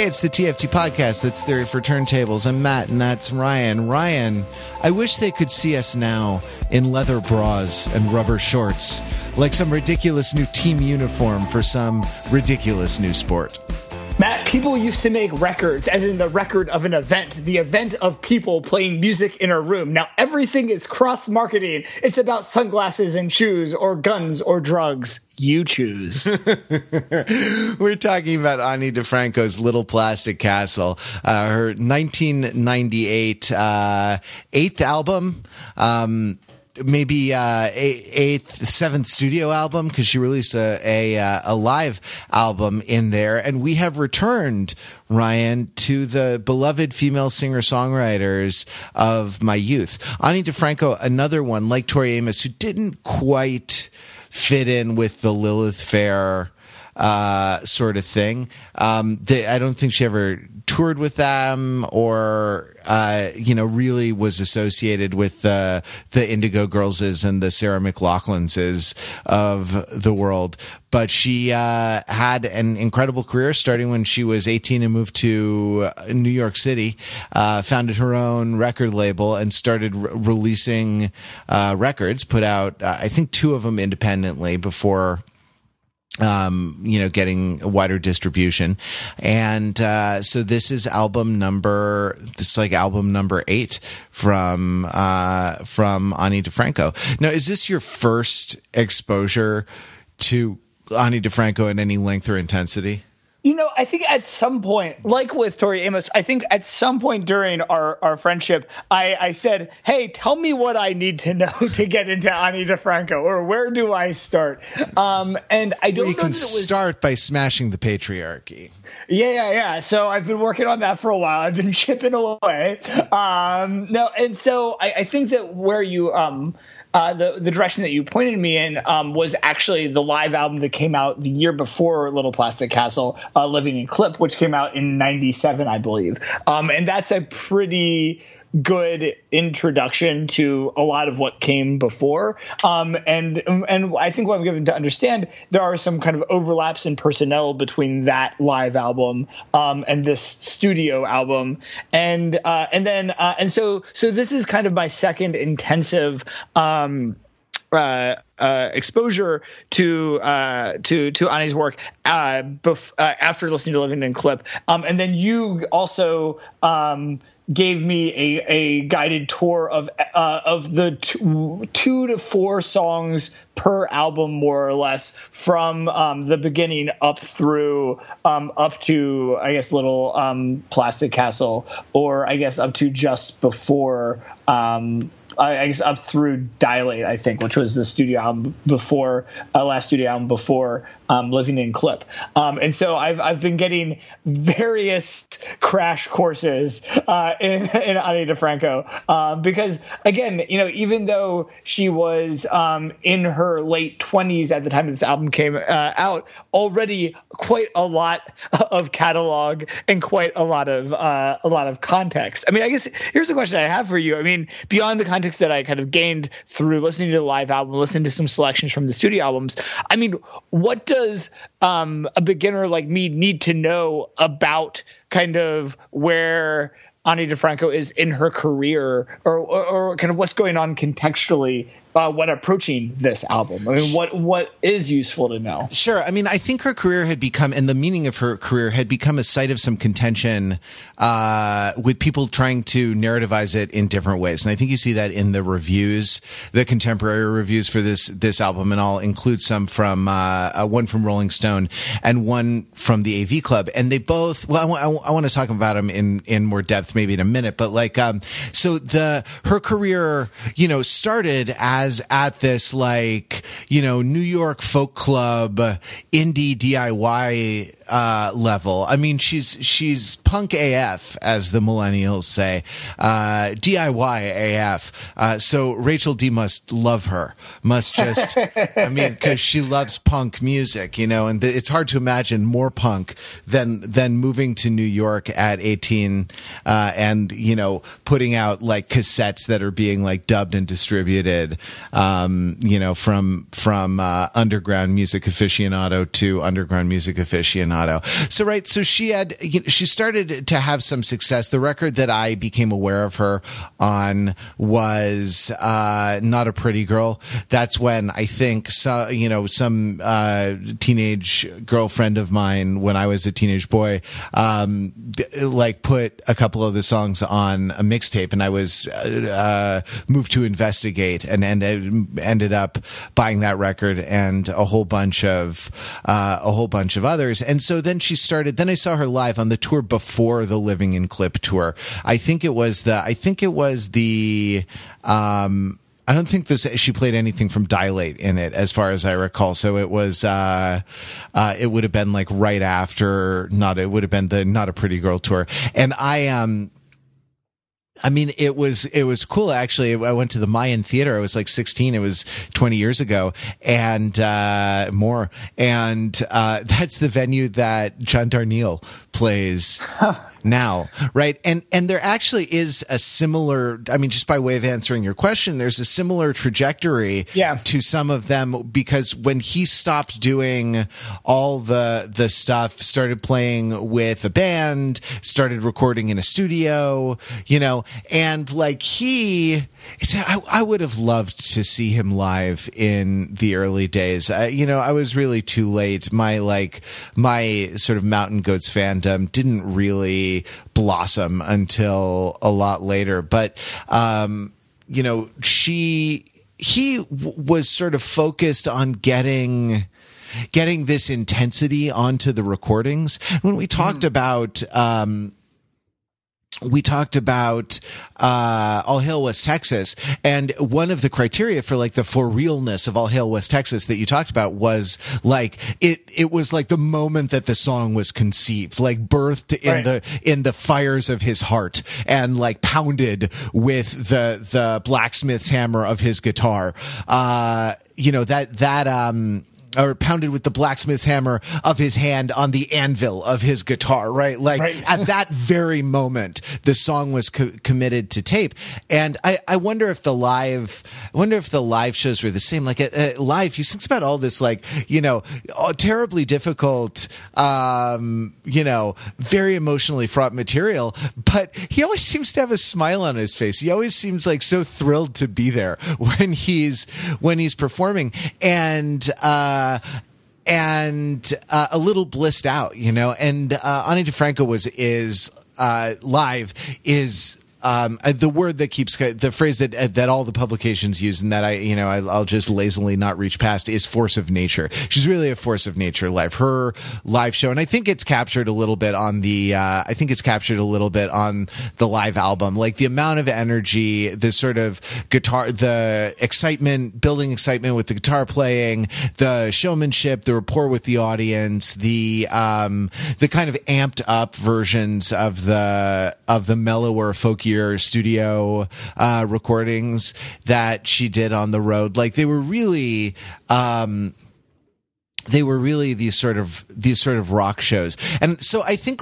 Hey, it's the TFT Podcast. That's Theory for Turntables. I'm Matt, and that's Ryan. Ryan, I wish they could see us now in leather bras and rubber shorts, like some ridiculous new team uniform for some ridiculous new sport. Matt, people used to make records, as in the record of an event, the event of people playing music in a room. Now, everything is cross-marketing. It's about sunglasses and shoes or guns or drugs. You choose. We're talking about Ani DiFranco's Little Plastic Castle, her 1998 eighth album, maybe seventh studio album, because she released a live album in there. And we have returned, Ryan, to the beloved female singer-songwriters of my youth. Ani DiFranco, another one, like Tori Amos, who didn't quite fit in with the Lilith Fair sort of thing. I don't think she ever toured with them or, really was associated with the Indigo Girls and the Sarah McLachlans of the world. But she had an incredible career starting when she was 18 and moved to New York City, founded her own record label and started releasing records, put out, I think, two of them independently before getting wider distribution. And so this is album number 8 from Ani DiFranco. Now, is this your first exposure to Ani DiFranco in any length or intensity? I think at some point, like with Tori Amos, I think at some point during our friendship, I said, hey, tell me what I need to know to get into Ani DiFranco, or where do I start? And I don't know. You can start by smashing the patriarchy. Yeah. So I've been working on that for a while. I've been chipping away. And so I think that where you the direction that you pointed me in was actually the live album that came out the year before Little Plastic Castle, Living in Clip, which came out in 1997, I believe. And that's a pretty good introduction to a lot of what came before. And I think what I'm given to understand, there are some kind of overlaps in personnel between that live album and this studio album. And so this is kind of my second intensive exposure to Ani's work after listening to Living in Clip. And then you also gave me a guided tour of the two to four songs per album, more or less, from the beginning up to I guess Little Plastic Castle, or I guess up to just before up through Dilate, I think, which was the studio album before last studio album before Living in Clip. And so I've been getting various crash courses in Ani DiFranco because, again, even though she was in her late 20s at the time this album came out, already quite a lot of catalog and quite a lot of context. I mean, I guess here's the question I have for you. I mean, beyond the context that I kind of gained through listening to the live album, listening to some selections from the studio albums, I mean, what does a beginner like me need to know about kind of where Ani DiFranco is in her career, or kind of what's going on contextually when approaching this album? I mean, what is useful to know? Sure. I mean, I think her career had become, and the meaning of her career had become, a site of some contention with people trying to narrativize it in different ways. And I think you see that in the reviews, the contemporary reviews for this album, and I'll include some from one from Rolling Stone and one from the AV Club. And they both, I want to talk about them in more depth maybe in a minute, but so her career, started as at this New York folk club indie DIY level. I mean, she's punk AF, as the millennials say, DIY AF. So Rachel D must love her, because she loves punk music, and it's hard to imagine more punk than moving to New York at 18. And putting out like cassettes that are being like dubbed and distributed from underground music aficionado to underground music aficionado. So, right. So she started to have some success. The record that I became aware of her on was Not a Pretty Girl. That's when I think, some teenage girlfriend of mine when I was a teenage boy, put a couple of the songs on a mixtape, and I was moved to investigate, and ended up buying that record and a whole bunch of others. And so then she started. Then I saw her live on the tour before the Living in Clip tour. I don't think she played anything from Dilate in it, as far as I recall. So it was, it would have been like right after it would have been the Not a Pretty Girl tour. And it was cool. Actually, I went to the Mayan theater. I was like 16. It was 20 years ago and, more. And, that's the venue that John Darnielle plays now. Right. And there actually is a similar, just by way of answering your question, there's a similar trajectory to some of them, because when he stopped doing all the stuff, started playing with a band, started recording in a studio, and I would have loved to see him live in the early days. I was really too late. My sort of Mountain Goats fandom didn't really blossom until a lot later. But, he was sort of focused on getting this intensity onto the recordings. When we talked about, All Hail West Texas, and one of the criteria for like the for realness of All Hail West Texas that you talked about was like it was like the moment that the song was conceived, like birthed in the fires of his heart, and like pounded with the blacksmith's hammer of his guitar, or pounded with the blacksmith's hammer of his hand on the anvil of his guitar, right? Like at that very moment, the song was committed to tape. And I wonder if the live shows were the same. Like at live, he sings about all this, terribly difficult, very emotionally fraught material, but he always seems to have a smile on his face. He always seems like so thrilled to be there when he's performing. And a little blissed out, and Ani DiFranco is live is the phrase that all the publications use, and that I'll just lazily not reach past, is force of nature. She's really a force of nature live. Her live show, and I think it's captured a little bit on the live album. Like the amount of energy, the sort of guitar, the excitement, building excitement with the guitar playing, the showmanship, the rapport with the audience, the kind of amped up versions of the mellower, folkier studio recordings that she did on the road, like they were really these sort of rock shows. And so I think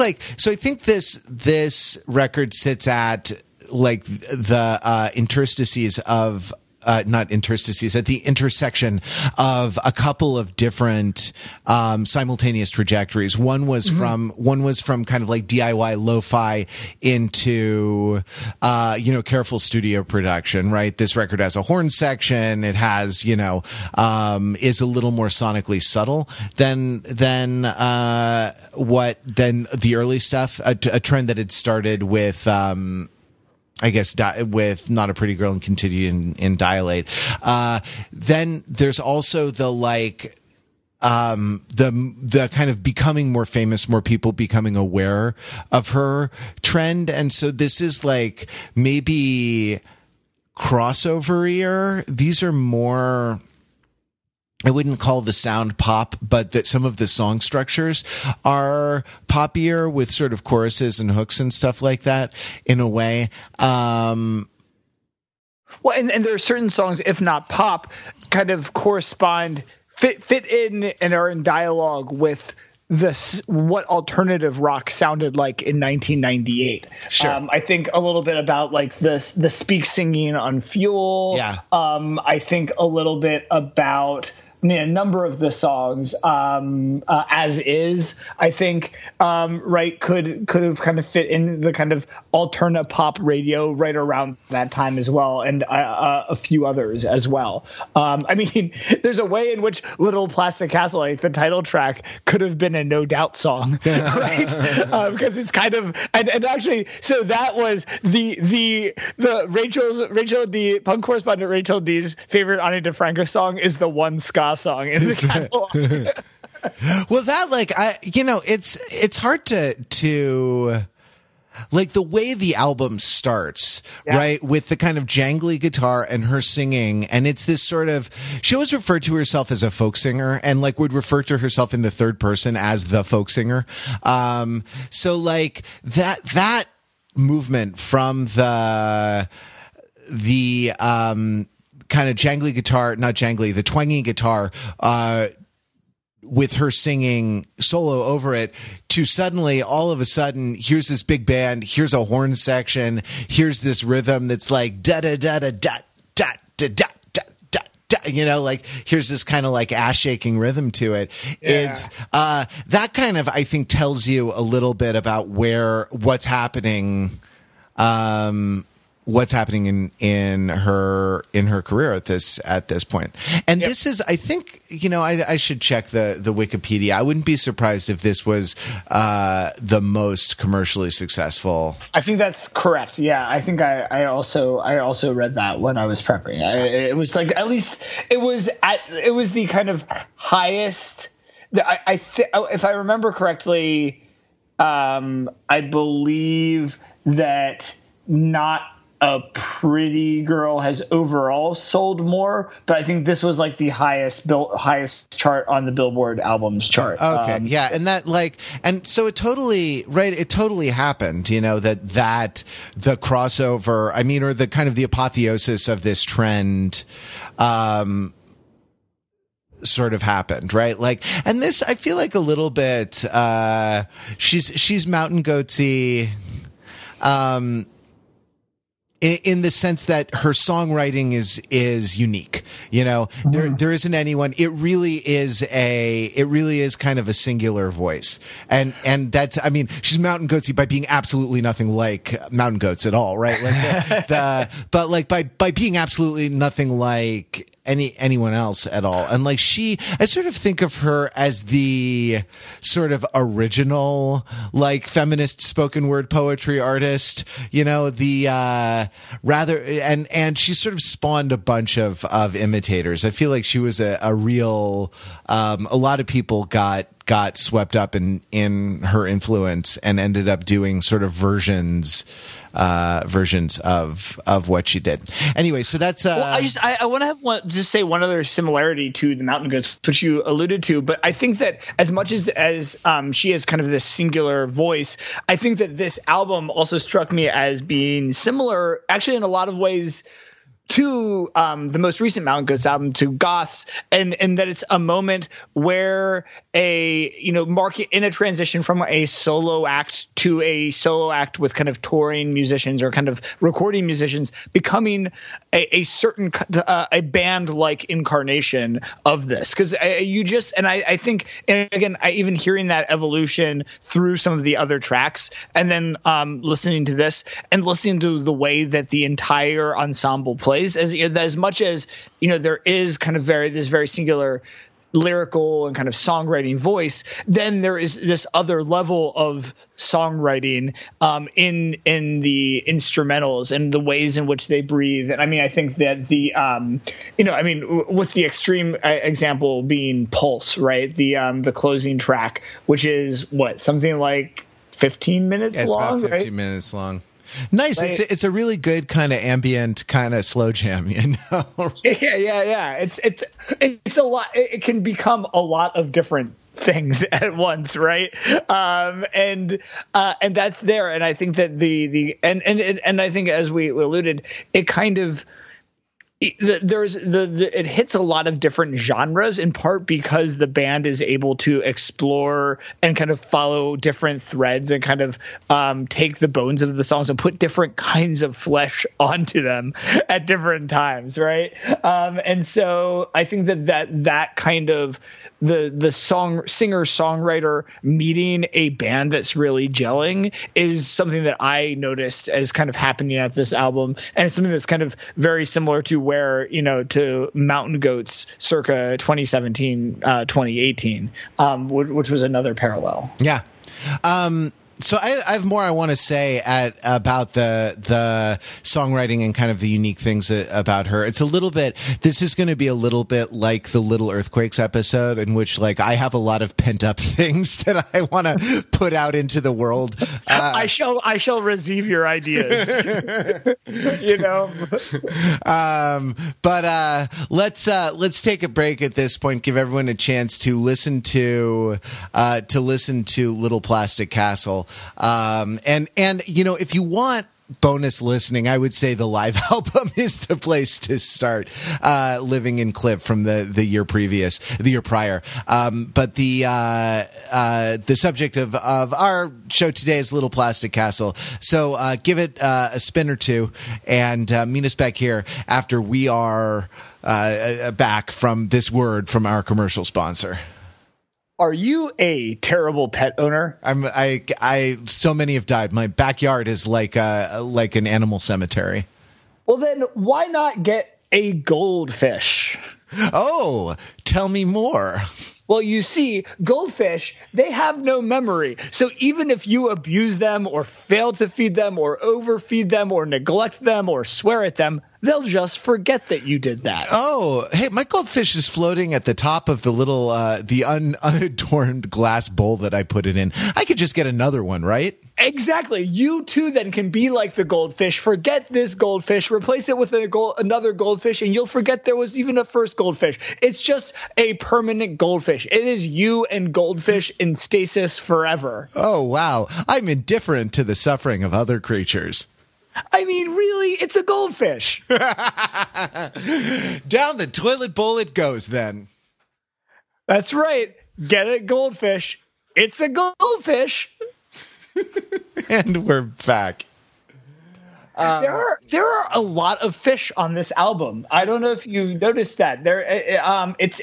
this record sits at like the interstices of at the intersection of a couple of different simultaneous trajectories. One was from kind of like DIY lo-fi into careful studio production, right? This record has a horn section. It has, is a little more sonically subtle than the early stuff, a trend that had started with with Not a Pretty Girl and continued in Dilate. Then there's also the kind of becoming more famous, more people becoming aware of her trend. And so this is like maybe crossover-ier. These are more, I wouldn't call the sound pop, but that some of the song structures are poppier with sort of choruses and hooks and stuff like that in a way. Well, there are certain songs, if not pop, kind of correspond, fit in and are in dialogue with this what alternative rock sounded like in 1998. Sure. I think a little bit about like the Speak singing on Fuel. Yeah. I think a little bit about, I mean, a number of the songs, As Is, I think, right, could have kind of fit in the kind of alterna pop radio right around that time as well, and a few others as well. I mean, there's a way in which Little Plastic Castle, like the title track, could have been a No Doubt song, right? Because it's kind of and actually, so that was the Rachel D, punk correspondent Rachel D's favorite Ani DiFranco song is the one Scott song in the catalog. Well, that, like, I, you know, it's hard to like the way the album starts, yeah, right, with the kind of jangly guitar and her singing, and it's this sort of, she always referred to herself as a folk singer, and like would refer to herself in the third person as the folk singer. So like that movement from the kind of jangly guitar, not jangly, the twangy guitar, with her singing solo over it, to suddenly, all of a sudden, here's this big band, here's a horn section, here's this rhythm that's like da da da da da da da da da da, you know, like here's this kind of like ass shaking rhythm to it. Yeah. Is that kind of, I think, tells you a little bit about what's happening. What's happening in her career at this point. And yep, this is, I think, you know, I should check the Wikipedia. I wouldn't be surprised if this was the most commercially successful. I think that's correct. Yeah. I think I also read that when I was prepping. It was like, at least it was the kind of highest that if I remember correctly, I believe that Not a Pretty Girl has overall sold more, but I think this was like the highest chart on the Billboard albums chart. Okay. Yeah. And that, like, and so it totally, right, it totally happened, you know, that the crossover, I mean, or the kind of the apotheosis of this trend, sort of happened, right? Like, and this, I feel like a little bit, she's Mountain Goatsy, in the sense that her songwriting is unique, you know, mm-hmm. there isn't anyone. It really is kind of a singular voice, and that's, I mean, she's Mountain Goatsy by being absolutely nothing like Mountain Goats at all, right? Like but like by being absolutely nothing like anyone else at all, and like I sort of think of her as the sort of original, like, feminist spoken word poetry artist, you know, and she sort of spawned a bunch of imitators. I feel like she was a real, a lot of people got swept up in her influence and ended up doing sort of versions of what she did. Anyway, so that's well, I want to have one other similarity to the Mountain Goats, which you alluded to, but I think that as much as she has kind of this singular voice, I think that this album also struck me as being similar, actually, in a lot of ways, to the most recent Mountain Goats album, to Goths, and that it's a moment where market in a transition from a solo act to a solo act with kind of touring musicians or kind of recording musicians becoming a certain band like incarnation of this, because I think even hearing that evolution through some of the other tracks, and then listening to this and listening to the way that the entire ensemble plays. As much as, you know, there is kind of this very singular lyrical and kind of songwriting voice, then there is this other level of songwriting in the instrumentals and the ways in which they breathe. And I mean, I think that the with the extreme example being Pulse, right? The closing track, which is what, something like 15 minutes long. About 15 minutes long. Nice. Like, it's a really good kind of ambient kind of slow jam, you know. Yeah. It's a lot. It can become a lot of different things at once, right? And that's there. And I think that the and I think, as we alluded, it kind of it hits a lot of different genres, in part because the band is able to explore and kind of follow different threads and kind of take the bones of the songs and put different kinds of flesh onto them at different times, right? And so I think that kind of the singer-songwriter meeting a band that's really gelling is something that I noticed as kind of happening at this album, and it's something that's kind of very similar to where, you know, to Mountain Goats circa 2017, 2018, which was another parallel. Yeah. So I have more I want to say about the songwriting and kind of the unique things about her. It's a little bit, this is going to be a little bit like the Little Earthquakes episode, in which, like, I have a lot of pent up things that I want to put out into the world. I shall receive your ideas. You know. But let's take a break at this point. Give everyone a chance to listen to Little Plastic Castle. And you know, if you want bonus listening, I would say the live album is the place to start. Living in Clip from the year prior. But the subject of our show today is Little Plastic Castle. So give it a spin or two, and meet us back here after we are back from this word from our commercial sponsor. Are you a terrible pet owner? So many have died. My backyard is like an animal cemetery. Well, then why not get a goldfish? Oh, tell me more. Well, you see, goldfish, they have no memory. So even if you abuse them or fail to feed them or overfeed them or neglect them or swear at them, they'll just forget that you did that. Oh, hey, my goldfish is floating at the top of the little, unadorned glass bowl that I put it in. I could just get another one, right? Exactly. You too then can be like the goldfish. Forget this goldfish, replace it with another goldfish, and you'll forget there was even a first goldfish. It's just a permanent goldfish. It is you and goldfish in stasis forever. Oh, wow. I'm indifferent to the suffering of other creatures. I mean, really, it's a goldfish. Down the toilet bowl it goes then. That's right. Get it, goldfish. It's a goldfish. And we're back. There are a lot of fish on this album. I don't know if you noticed that. There, it's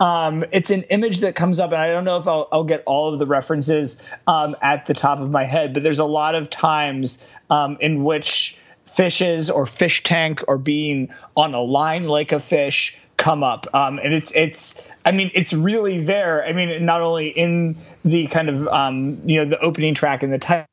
an image that comes up, and I don't know if I'll get all of the references at the top of my head. But there's a lot of times in which fishes or fish tank or being on a line like a fish come up, and it's. I mean, it's really there. I mean, not only in the kind of the opening track and the title.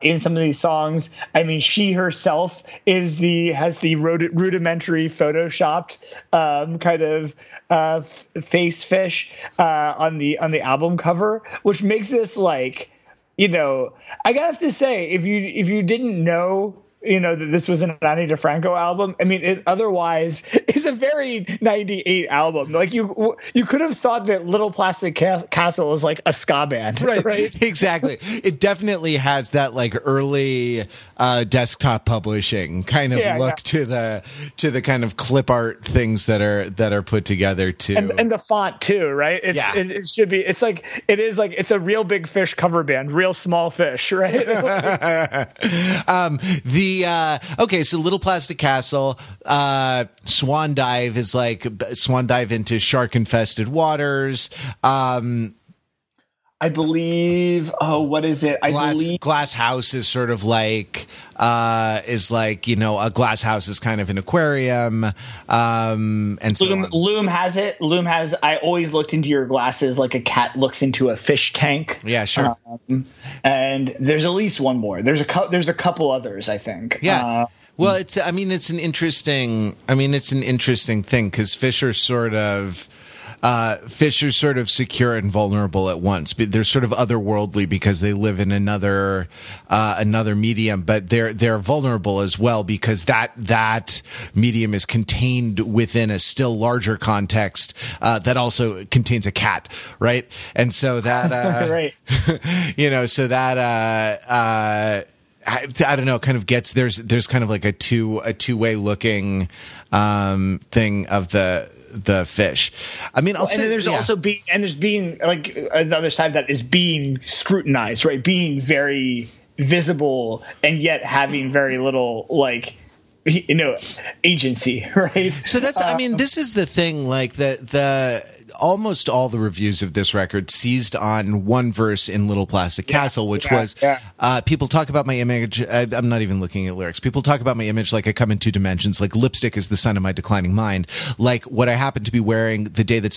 In some of these songs, I mean, she herself has the rudimentary photoshopped kind of face fish on the album cover, which makes this like, you know, I gotta have to say, if you didn't know, you know, that this was an Ani DiFranco album, I mean, it otherwise is a very 98 album. Like you could have thought that Little Plastic Castle was like a ska band, right? Exactly. It definitely has that like early desktop publishing kind of to the kind of clip art things that are put together too, and the font too, right? It should be. It's like it's a real big fish cover band, real small fish, right? So Little Plastic Castle, Swan Dive is like Swan Dive into shark infested waters. I believe. Oh, what is it? Glass House is sort of like a glass house is kind of an aquarium. And so Loom has it. Loom has. I always looked into your glasses like a cat looks into a fish tank. Yeah, sure. And there's at least one more. There's a couple others, I think. Yeah. Well, it's. I mean, it's an interesting thing because fish are sort of. Fish are sort of secure and vulnerable at once. They're sort of otherworldly because they live in another medium, but they're vulnerable as well because that medium is contained within a still larger context that also contains a cat, right? And so that right. You know, so that I don't know, kind of gets, there's kind of like a two-way looking thing of the fish. I mean, also, and there's also being like another side that is being scrutinized, right? Being very visible and yet having very little, like, you know, agency, right? So that's, I mean, this is the thing, like the almost all the reviews of this record seized on one verse in Little Plastic Castle, which was, people talk about my image. I'm not even looking at lyrics. People talk about my image like I come in two dimensions, like lipstick is the sun of my declining mind. Like what I happen to be wearing the day that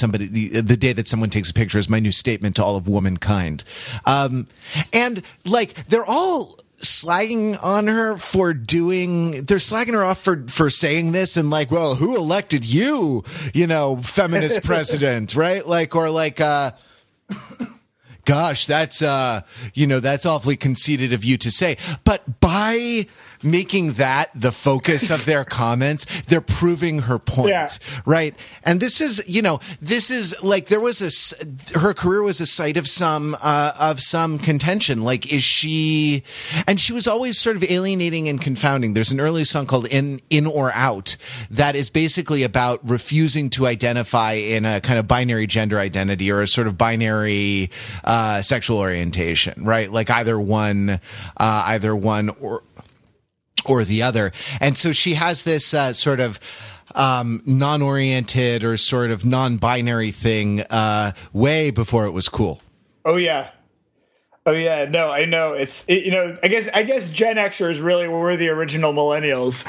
someone takes a picture is my new statement to all of womankind. And like, they're all slagging on her for doing, they're slagging her off for saying this, and like, well, who elected you, you know, feminist president, right? Like, or like, gosh, that's, you know, that's awfully conceited of you to say. But by making that the focus of their comments, they're proving her point, right? And this is, you know, this is like, there was her career was a site of some contention. Like, is she? And she was always sort of alienating and confounding. There's an early song called "In or Out" that is basically about refusing to identify in a kind of binary gender identity or a sort of binary sexual orientation, right? Like either one or the other. And so she has this sort of non-oriented or sort of non-binary thing way before it was cool. Oh yeah. No, I know. It's you know, I guess Gen Xers really were the original millennials.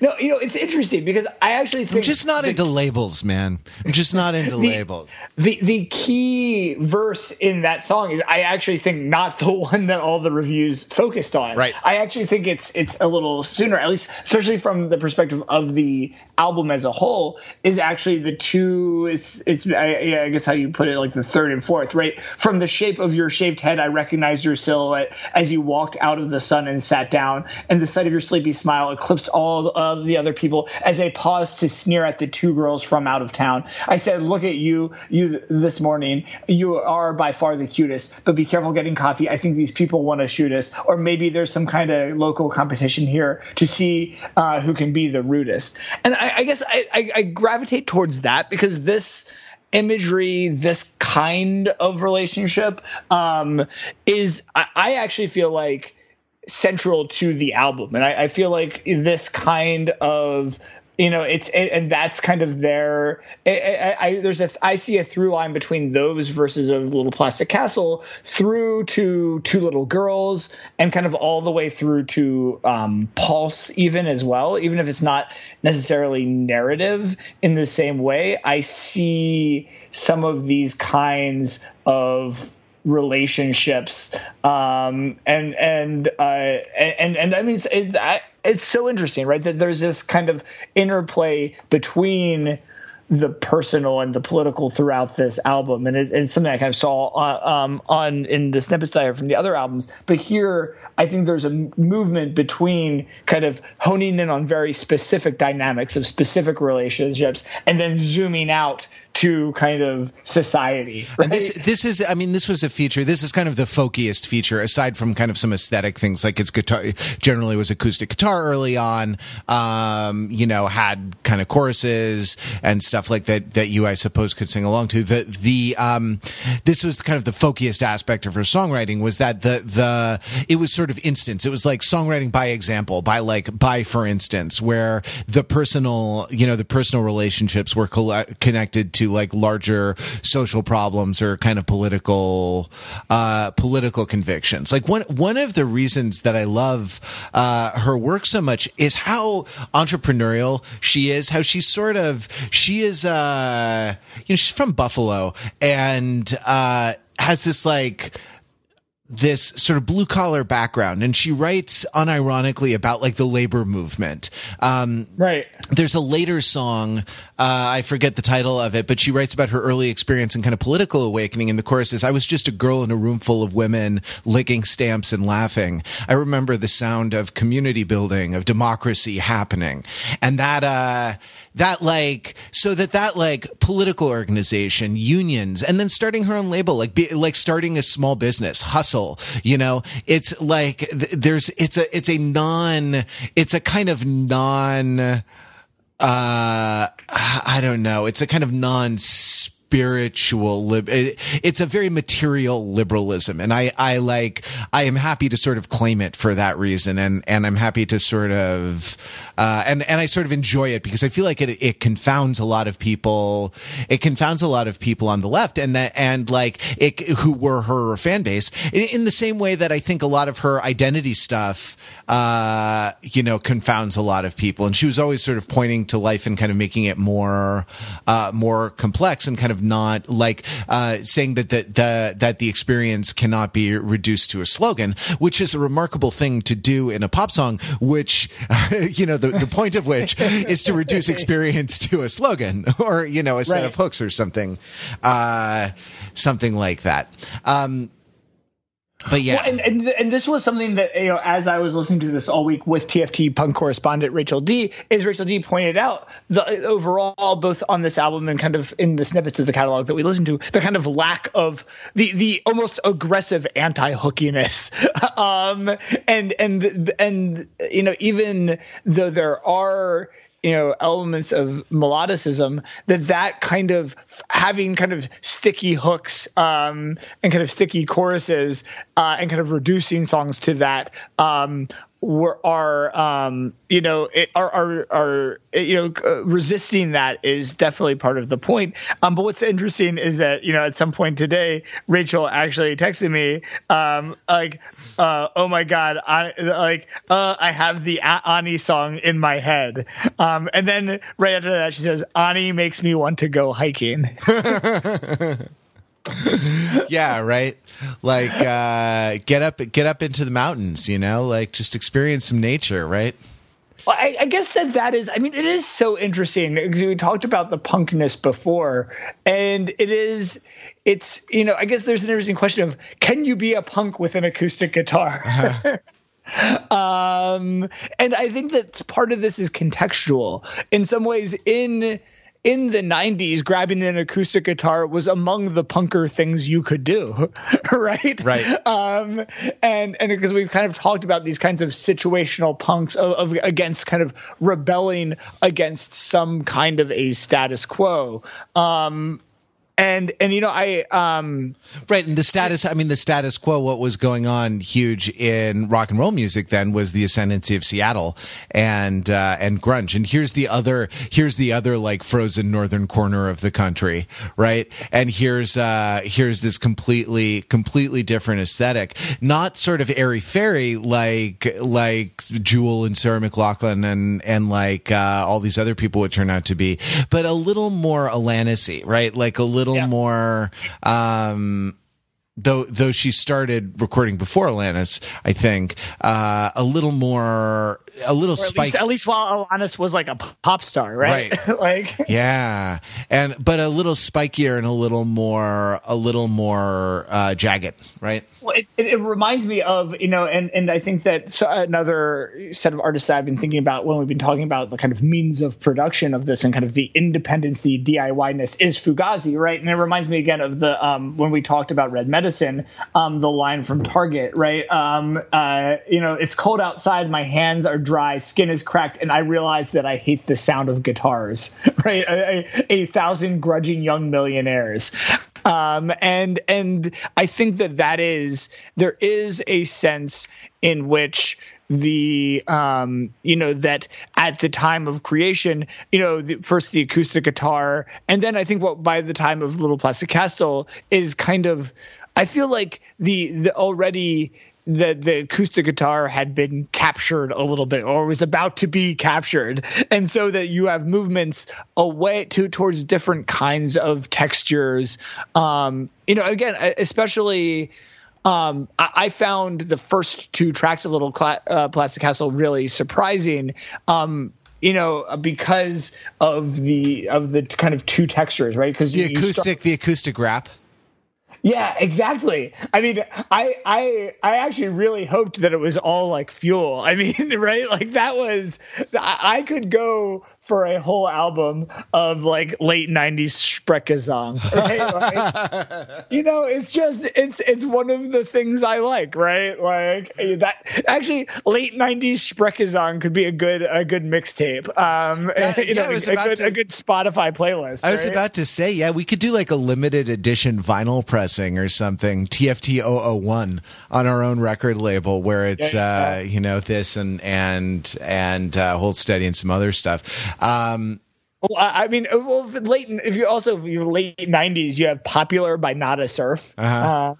No, you know, it's interesting because I actually think I'm just not into labels, man. I'm just not into labels. The key verse in that song is, I actually think, not the one that all the reviews focused on. Right. I actually think it's a little sooner, at least, especially from the perspective of the album as a whole, is actually the two. I guess how you put it, like the third and fourth, right? From the shape of your shaved head, I recognized your silhouette as you walked out of the sun and sat down, and the sight of your sleepy smile eclipsed all of the other people as they paused to sneer at the two girls from out of town. I said, look at you this morning. You are by far the cutest, but be careful getting coffee. I think these people want to shoot us, or maybe there's some kind of local competition here to see who can be the rudest. And I guess I gravitate towards that because this imagery, this kind of relationship, is, I actually feel like, central to the album. And I feel like this kind of, you know, and that's kind of their, I see a through line between those verses of Little Plastic Castle through to Two Little Girls, and kind of all the way through to Pulse even as well. Even if it's not necessarily narrative in the same way, I see some of these kinds of relationships, and I mean, it's so interesting, right? That there's this kind of interplay between the personal and the political throughout this album, and it's something I kind of saw on in the snippets that I heard from the other albums. But here, I think there's a movement between kind of honing in on very specific dynamics of specific relationships, and then zooming out to kind of society. Right? And this is, I mean, this was a feature. This is kind of the folkiest feature, aside from kind of some aesthetic things, like its guitar generally was acoustic guitar early on. You know, had kind of choruses and stuff like that that you, I suppose, could sing along to. This was kind of the folkiest aspect of her songwriting, was that it was sort of instance. It was like songwriting by example, by for instance, where the personal relationships were connected to like larger social problems or kind of political convictions. Like one of the reasons that I love her work so much is how entrepreneurial she is, how she is you know, she's from Buffalo and has this like this sort of blue collar background, and she writes unironically about like the labor movement. Right. There's a later song, I forget the title of it, but she writes about her early experience and kind of political awakening. And the chorus is, I was just a girl in a room full of women licking stamps and laughing. I remember the sound of community building, of democracy happening. And that, that, like, so that like political organization, unions, and then starting her own label, like starting a small business, hustle, you know, it's like it's a kind of non-spiritual, it's a very material liberalism. And I am happy to sort of claim it for that reason. And I'm happy to sort of, and I sort of enjoy it because I feel like it confounds a lot of people. It confounds a lot of people on the left who were her fan base in the same way that I think a lot of her identity stuff, you know, confounds a lot of people. And she was always sort of pointing to life and kind of making it more complex and kind of not like, saying that the experience cannot be reduced to a slogan, which is a remarkable thing to do in a pop song, which, you know, the point of which is to reduce experience to a slogan or, you know, a set of hooks or something like that. But yeah, well, and this was something that, you know, as I was listening to this all week with TFT punk correspondent Rachel D pointed out, the overall, both on this album and kind of in the snippets of the catalog that we listened to, the kind of lack of the almost aggressive anti-hookiness, and you know, even though there are, you know, elements of melodicism, that kind of having kind of sticky hooks, and kind of sticky choruses, and kind of reducing songs to that, resisting that is definitely part of the point. But what's interesting is that, you know, at some point today, Rachel actually texted me, oh my God, I have the Ani song in my head. And then right after that, she says, Ani makes me want to go hiking. Yeah, right. Like, get up into the mountains, you know, like just experience some nature, right? Well, I guess that is, I mean, it is so interesting because we talked about the punkness before, and it's, you know, I guess there's an interesting question of, can you be a punk with an acoustic guitar? Uh-huh. And I think that part of this is contextual in some ways. In the 90s, grabbing an acoustic guitar was among the punker things you could do, right? Right. And because we've kind of talked about these kinds of situational punks of against kind of rebelling against some kind of a status quo. And you know, right. And the status quo, what was going on huge in rock and roll music then was the ascendancy of Seattle and grunge. And here's the other like frozen northern corner of the country. Right. And here's this completely different aesthetic, not sort of airy fairy, like Jewel and Sarah McLachlan and like, all these other people would turn out to be, but a little more Alanis-y, right? Like a little more, though she started recording before Alanis, I think, a little spike. At least while Alanis was like a pop star, right? Like, yeah. But a little spikier and a little more jagged, right? Well, it reminds me of, you know, and I think that another set of artists that I've been thinking about when we've been talking about the kind of means of production of this and kind of the independence, the DIY-ness is Fugazi, right? And it reminds me again of the, when we talked about Red Medicine, the line from Target, right? You know, it's cold outside, my hands are dry, skin is cracked, and I realize that I hate the sound of guitars, right? A thousand grudging young millionaires. And I think there is a sense in which the, you know, that at the time of creation, you know, first the acoustic guitar, and then I think what by the time of Little Plastic Castle is kind of, I feel like the already the acoustic guitar had been captured a little bit or was about to be captured. And so that you have movements away towards different kinds of textures. You know, again, especially, I found the first two tracks of Little Plastic Castle really surprising, you know, because of the kind of two textures, right? Because the acoustic rap. Yeah, exactly. I mean, I actually really hoped that it was all like Fuel. I mean, right? Like that was, I could go for a whole album of like late 90s Sprechgesang. Right? Like, you know, it's just, it's one of the things I like, right? Like that actually late 90s Sprechgesang could be a good mixtape. A good Spotify playlist. I was about to say, yeah, we could do like a limited edition vinyl pressing or something, TFT 001 on our own record label where it's, you know, this and Hold Steady and some other stuff. If you're late 90s, you have Popular by Nada Surf. Uh-huh.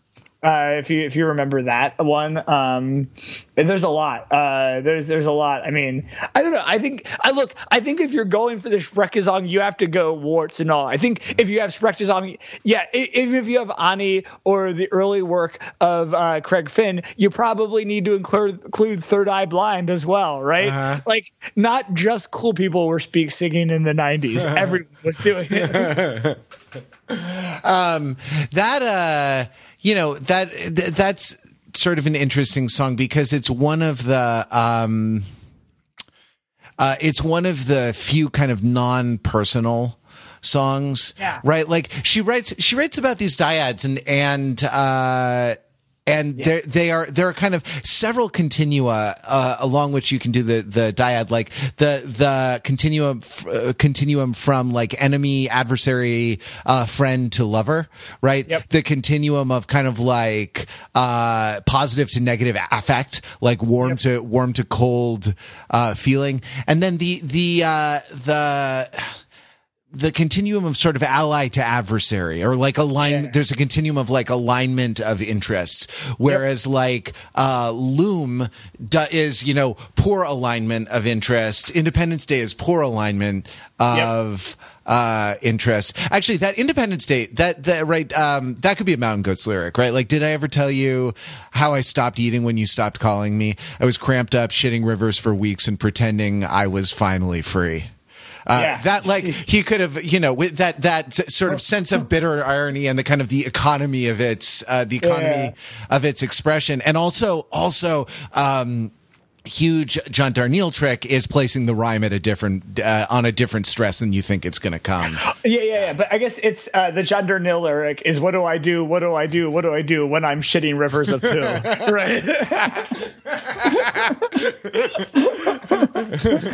If you remember that one, there's a lot. There's a lot. I mean, I don't know. I think if you're going for the Sprechgesang, you have to go warts and all. I think if you have Sprechgesang, yeah, even if you have Ani or the early work of Craig Finn, you probably need to include Third Eye Blind as well, right? Uh-huh. Like, not just cool people were singing in the 90s. Uh-huh. Everyone was doing it. That's sort of an interesting song because it's one of the few kind of non-personal songs, yeah. Right? Like she writes about these dyads and yeah. there are kind of several continua along which you can do the dyad, like the continuum from like enemy, adversary, friend to lover, right? Yep. The continuum of kind of like positive to negative affect, like warm to cold feeling, and then the continuum of sort of ally to adversary, or like alignment. Yeah. There's a continuum of like alignment of interests. Whereas like, Loom is, you know, poor alignment of interests. Independence Day is poor alignment of, interests. Actually, that Independence Day, that could be a Mountain Goats lyric, right? Like, did I ever tell you how I stopped eating when you stopped calling me? I was cramped up, shitting rivers for weeks and pretending I was finally free. That like he could have, you know, with that sort of sense of bitter irony and the kind of the economy of its expression, and also huge John Darnielle trick is placing the rhyme at a different on a different stress than you think it's going to come. Yeah. But I guess it's the John Darnielle lyric is what do I do? What do I do? What do I do when I'm shitting rivers of poo? Right?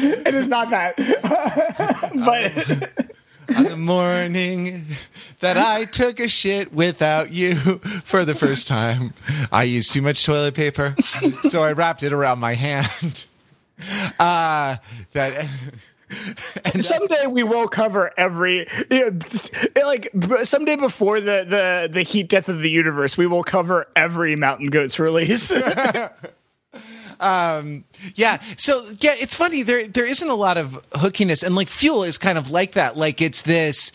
It is not that, but. On the morning that I took a shit without you for the first time, I used too much toilet paper, so I wrapped it around my hand. Someday we will cover every, you know, like someday before the heat death of the universe, we will cover every Mountain Goats release. So it's funny. There isn't a lot of hookiness, and like Fuel is kind of like that. Like it's this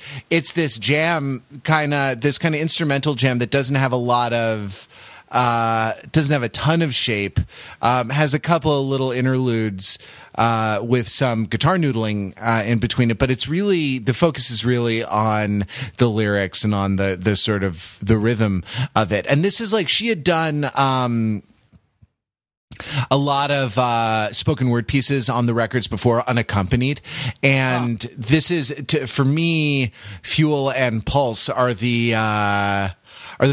jam kind of instrumental jam that doesn't have a lot of, doesn't have a ton of shape. Has a couple of little interludes, with some guitar noodling, in between it, but it's really, the focus is really on the lyrics and on the sort of the rhythm of it. And this is like, she had done, a lot of spoken word pieces on the records before, unaccompanied, and this is for me, Fuel and Pulse are the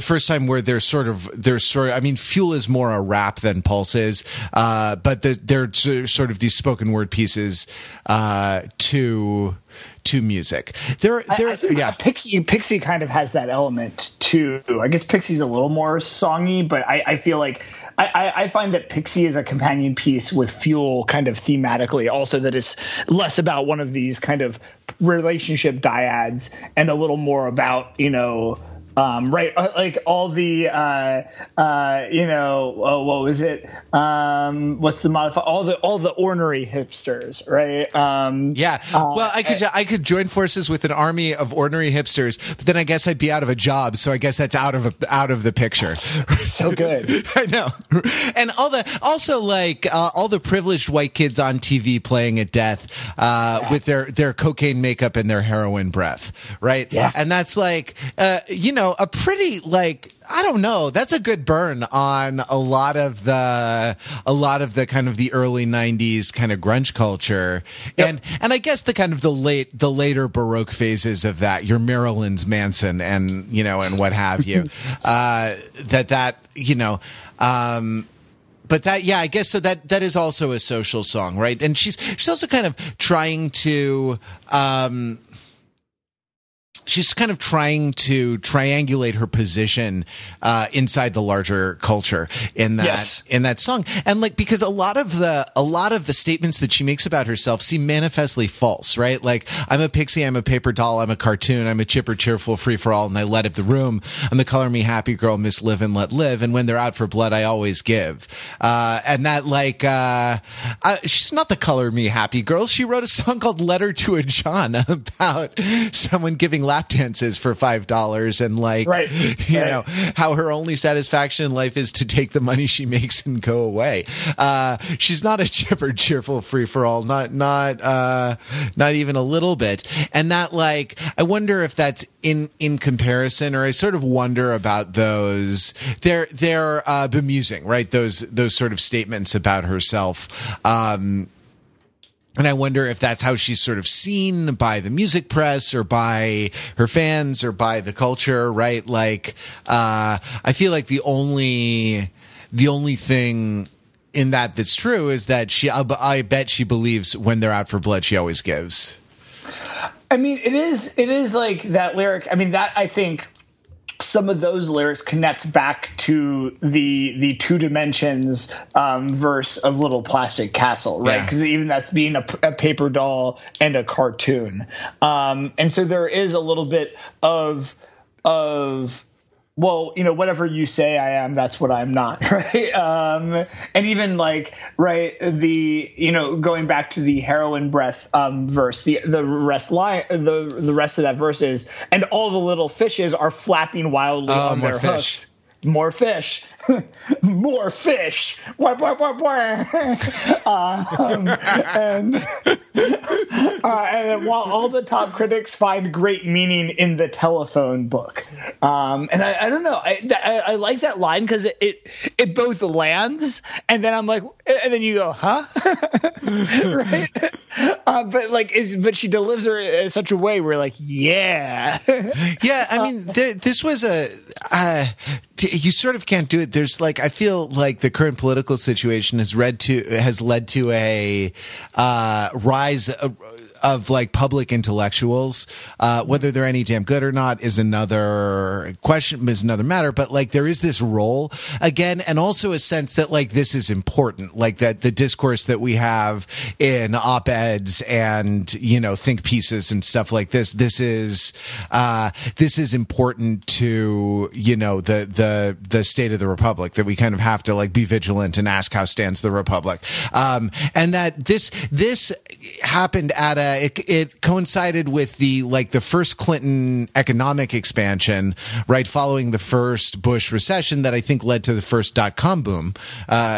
first time where they're sort of. I mean, Fuel is more a rap than Pulse is, but they're sort of these spoken word pieces to music. Pixie kind of has that element too. I guess Pixie's a little more songy, but I feel like I find that Pixie is a companion piece with Fuel kind of thematically. Also, that it's less about one of these kind of relationship dyads and a little more about, you know, like all the, what was it? What's the modify? All the ornery hipsters, right? I could join forces with an army of ornery hipsters, but then I guess I'd be out of a job. So I guess that's out of the picture. So good. I know. And all the privileged white kids on TV playing at death, with their cocaine makeup and their heroin breath. Right. Yeah. And that's like, you know, know, a pretty, like, I don't know. That's a good burn on a lot of the kind of the early 90s kind of grunge culture. Yep. And I guess the kind of the later Baroque phases of that, your Marilyn Manson and, you know, and what have you, but that, yeah, I guess so. That is also a social song, right? And she's also kind of trying to, she's kind of trying to triangulate her position inside the larger culture in that, yes, in that song. And like, because a lot of the statements that she makes about herself seem manifestly false, right? Like, I'm a pixie, I'm a paper doll, I'm a cartoon, I'm a chipper, cheerful, free for all, and I light up the room. I'm the color me happy girl, miss live and let live. And when they're out for blood, I always give. And that, like, she's not the color me happy girl. She wrote a song called Letter to a John about someone giving lap dances for $5 and, like, right, you know, how her only satisfaction in life is to take the money she makes and go away. She's not a chipper, cheerful, free for all, not even a little bit. And that, like, I wonder if that's in comparison, or I sort of wonder about those. They're bemusing, right? Those sort of statements about herself. And I wonder if that's how she's sort of seen by the music press or by her fans or by the culture, right? Like, I feel like the only thing in that that's true is that she, I bet she believes when they're out for blood, she always gives. I mean, it is like that lyric. I mean, that, I think some of those lyrics connect back to the two dimensions verse of Little Plastic Castle, right? Because even that's being a paper doll and a cartoon, and so there is a little bit of, well, you know, whatever you say I am, that's what I'm not, right? And even like, right, the, you know, going back to the heroin breath verse, the rest of that verse is, and all the little fishes are flapping wildly on their hooks. More fish. More fish. And while all the top critics find great meaning in the telephone book. And I don't know. I like that line because it both lands, and then I'm like, and then you go, huh? Right? But she delivers her in such a way where, like, yeah. Yeah, I mean, this was a you sort of can't do it. There's, like, I feel like the current political situation has led to a rise of like public intellectuals, whether they're any damn good or not is another question, is another matter. But like, there is this role again, and also a sense that like this is important, like that the discourse that we have in op-eds and, you know, think pieces and stuff like this, this is important to, you know, the state of the republic, that we kind of have to like be vigilant and ask how stands the republic, and that this happened at a. It coincided with the, like, the first Clinton economic expansion, right, following the first Bush recession that I think led to the first dot-com boom,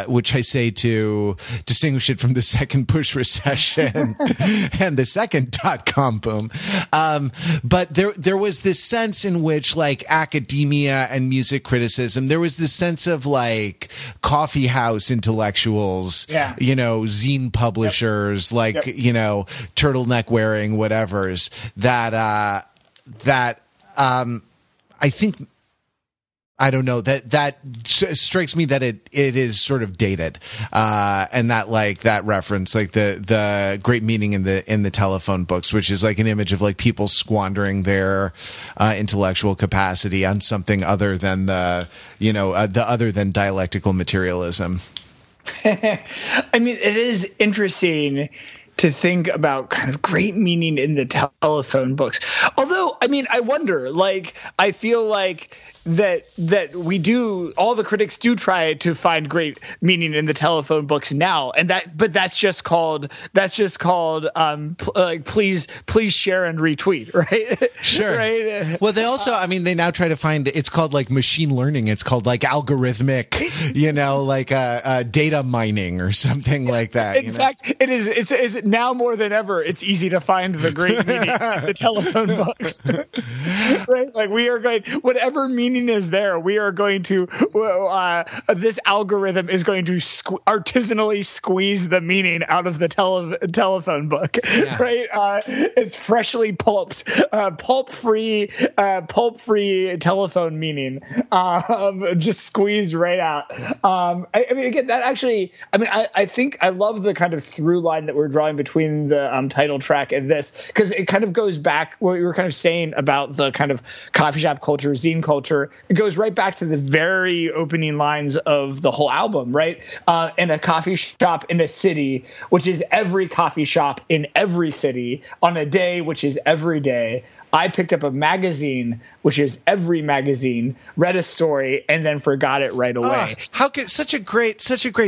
which I say to distinguish it from the second Bush recession and the second dot-com boom. But there was this sense in which, like, academia and music criticism, there was this sense of, like, coffee house intellectuals, yeah, you know, zine publishers, yep, like, yep, you know, turtleneck wearing whatever's that I think, I don't know, that strikes me that it is sort of dated, and that, like, that reference, like the great meaning in the telephone books, which is like an image of like people squandering their intellectual capacity on something other than the dialectical materialism. I mean, it is interesting to think about kind of great meaning in the telephone books. Although, I mean, I wonder, like, I feel like that we do, all the critics do try to find great meaning in the telephone books now, and that's just called please share and retweet, right? Sure. Right? Well, they also, I mean, they now try to find, it's called like machine learning, it's called like algorithmic, you know, like data mining or something like that. In fact, it is now more than ever, it's easy to find the great meaning in the telephone books. Right? Like, we are going, whatever meaning is there, we are going to, this algorithm is going to artisanally squeeze the meaning out of the telephone book, yeah. Right? It's freshly pulped, pulp-free telephone meaning, just squeezed right out. I mean, again, that actually, I mean, I think I love the kind of through line that we're drawing between the title track and this, because it kind of goes back what we were kind of saying about the kind of coffee shop culture, zine culture. It goes right back to the very opening lines of the whole album, right? In a coffee shop in a city, which is every coffee shop in every city, on a day, which is every day. I picked up a magazine, which is every magazine, read a story, and then forgot it right away. How can such a great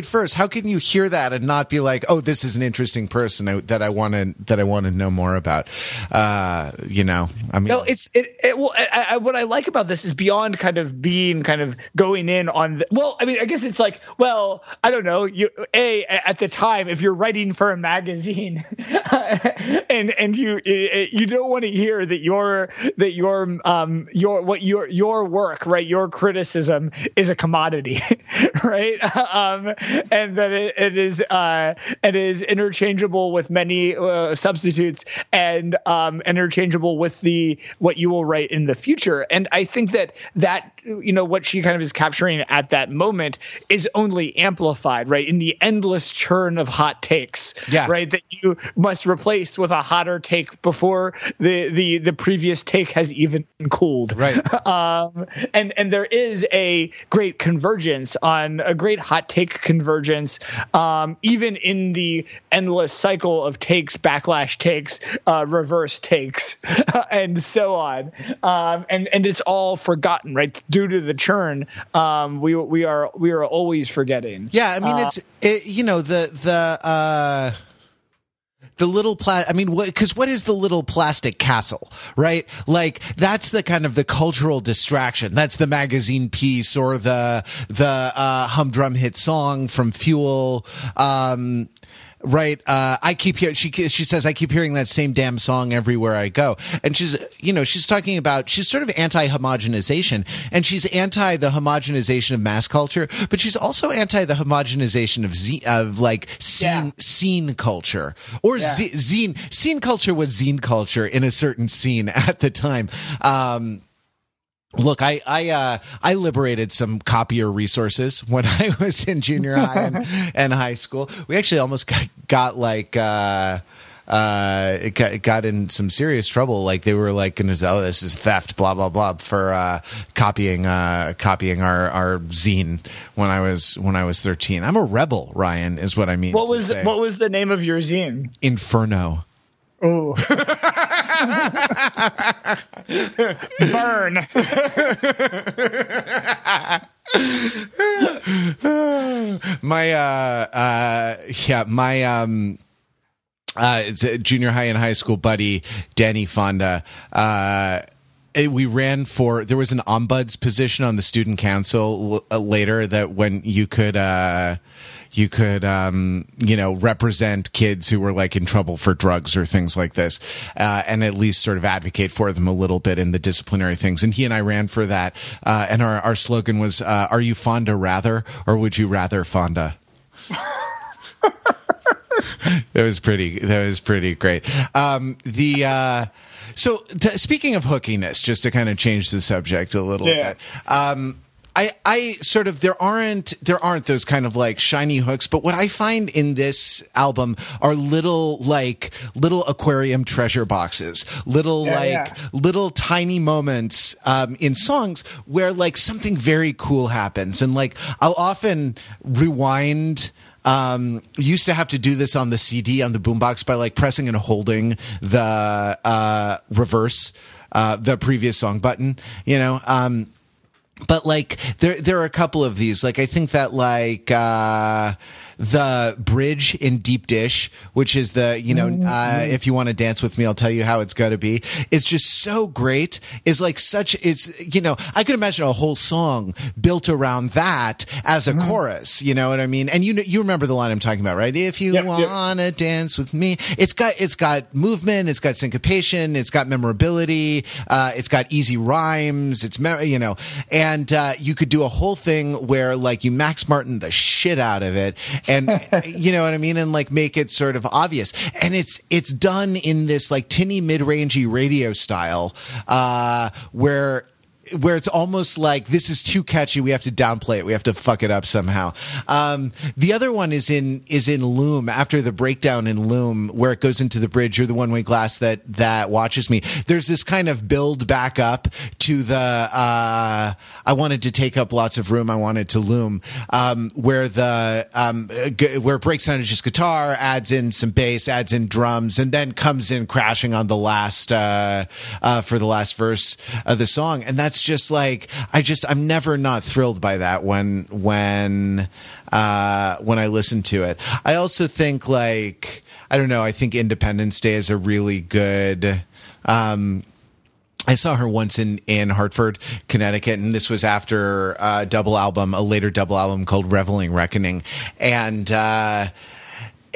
verse? How can you hear that and not be like, "Oh, this is an interesting person that I want to know more about"? You know, I mean, no, it's well, what I like about this is beyond kind of being kind of going in on. Well, I mean, I guess it's like, well, I don't know. At the time, if you're writing for a magazine, and you don't want to hear that your work, right, your criticism is a commodity, right? And that it is interchangeable with many substitutes, and interchangeable with what you will write in the future. And I think that you know what she kind of is capturing at that moment is only amplified, right, in the endless churn of hot takes, yeah. Right, that you must replace with a hotter take before the previous take has even cooled, right? And there is a great convergence on a great hot take convergence, even in the endless cycle of takes, backlash takes, reverse takes, and so on. And it's all forgotten, right? Due to the churn, we are always forgetting. Yeah, I mean, the little plastic, I mean, because what is the Little Plastic Castle, right? Like, that's the kind of the cultural distraction. That's the magazine piece or the humdrum hit song from Fuel. Right. I keep hearing, she says, I keep hearing that same damn song everywhere I go. And she's talking about, she's sort of anti-homogenization, and she's anti the homogenization of mass culture, but she's also anti the homogenization of like scene culture or zine. Scene culture was zine culture in a certain scene at the time. Look, I liberated some copier resources when I was in junior high and high school. We actually almost got in some serious trouble. Like, they were like, "Oh, this is theft," blah blah blah, for copying our zine when I was 13. I'm a rebel, Ryan, is what I mean. What was the name of your zine? Inferno. Oh. Burn. My junior high and high school buddy Danny Fonda, we ran for, there was an ombuds position on the student council later, that when you could represent kids who were like in trouble for drugs or things like this, and at least sort of advocate for them a little bit in the disciplinary things. And he and I ran for that. And our slogan was, "Are you Fonda rather, or would you rather Fonda?" That was pretty great. Speaking of hookiness, just to kind of change the subject a little bit, I sort of, there aren't those kind of like shiny hooks, but what I find in this album are little aquarium treasure boxes, little tiny moments, in songs where like something very cool happens. And like, I'll often rewind, used to have to do this on the CD, on the boombox, by like pressing and holding the, reverse, the previous song button, you know, but like there are a couple of these. Like, I think that like the bridge in Deep Dish, which is the, you know, if you want to dance with me, I'll tell you how it's going to be, is just so great. It's like such, it's, you know, I could imagine a whole song built around that as a chorus, you know what I mean? And you remember the line I'm talking about, right? If you want to dance with me. It's got movement, it's got syncopation, it's got memorability, it's got easy rhymes, and you could do a whole thing where like you Max Martin the shit out of it, and you know what I mean, and like make it sort of obvious. And it's done in this like tinny mid-rangey radio style, where it's almost like this is too catchy, we have to downplay it, we have to fuck it up somehow. The other one is in Loom, after the breakdown in Loom where it goes into the bridge, you're the one-way glass that watches me. There's this kind of build back up to the I wanted to take up lots of room, I wanted to loom, where it breaks down to just guitar, adds in some bass, adds in drums, and then comes in crashing on the last for the last verse of the song. And that's just like, I'm never not thrilled by that when I listen to it. I also think, like, I don't know, I think Independence Day is a really good, I saw her once in Hartford, Connecticut, and this was after a later double album called Reveling Reckoning.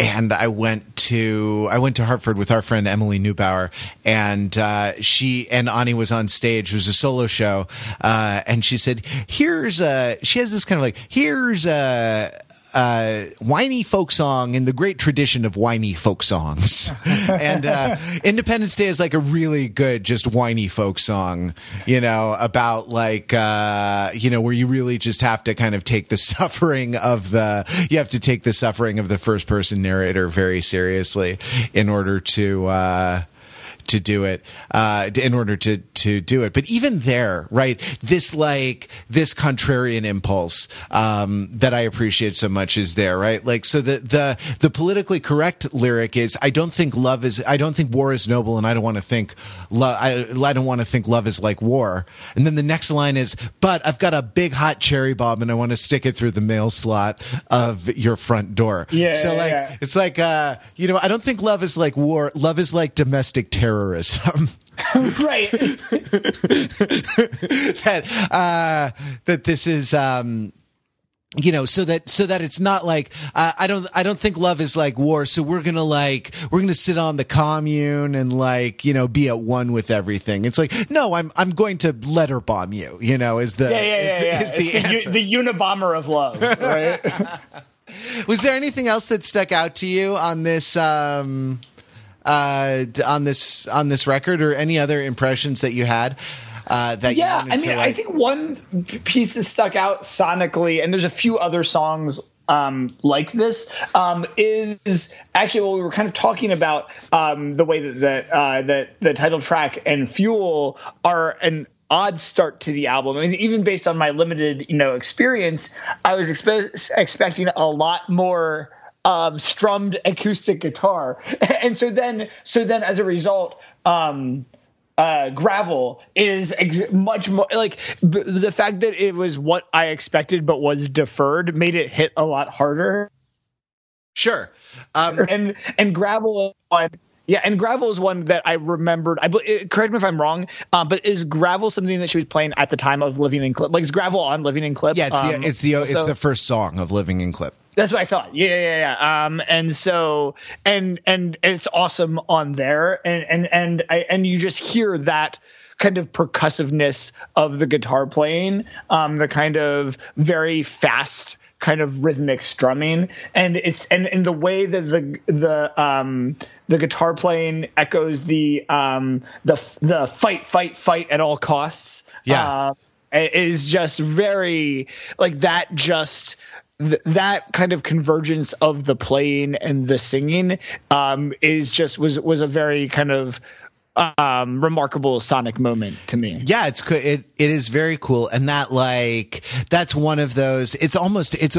And I went to Hartford with our friend Emily Neubauer, and she and Ani was on stage. It was a solo show, and she said, she has this kind of like, here's a whiny folk song in the great tradition of whiny folk songs. And Independence Day is like a really good just whiny folk song, you know, about like you know, where you really just have to kind of take the suffering of the first person narrator very seriously in order to do it. But even there, right, this contrarian impulse that I appreciate so much is there, right? Like, so the politically correct lyric is, I don't think war is noble, and I don't want to think love is like war. And then the next line is, but I've got a big hot cherry bomb and I want to stick it through the mail slot of your front door. Yeah. So like, it's like, you know, I don't think love is like war. Love is like domestic terrorism. Right. that this is you know, so that it's not like I don't think love is like war, so we're gonna sit on the commune and like, you know, be at one with everything. It's like, no, I'm going to letter bomb you, you know, is the answer. The Unabomber of love, right? Was there anything else that stuck out to you on this on this record, or any other impressions that you had? I think one piece that stuck out sonically, and there's a few other songs like this, is actually what we were kind of talking about, the way that the title track and Fuel are an odd start to the album. I mean, even based on my limited, you know, experience, I was expecting a lot more strummed acoustic guitar, and so then as a result, Gravel is much more like the fact that it was what I expected but was deferred made it hit a lot harder. Sure. And Gravel is one. Yeah, and Gravel is one that I remembered. Correct me if I'm wrong, but is Gravel something that she was playing at the time of Living in Clip? Like, is Gravel on Living in Clip? Yeah, it's the first song of Living in Clip. That's what I thought. Yeah. And it's awesome on there, and you just hear that kind of percussiveness of the guitar playing, the kind of very fast kind of rhythmic strumming, and it's and the way that the guitar playing echoes the fight at all costs. Yeah, is just very like that. Just that kind of convergence of the playing and the singing was a very kind of remarkable sonic moment to me. Yeah, it is very cool, and that like that's one of those. It's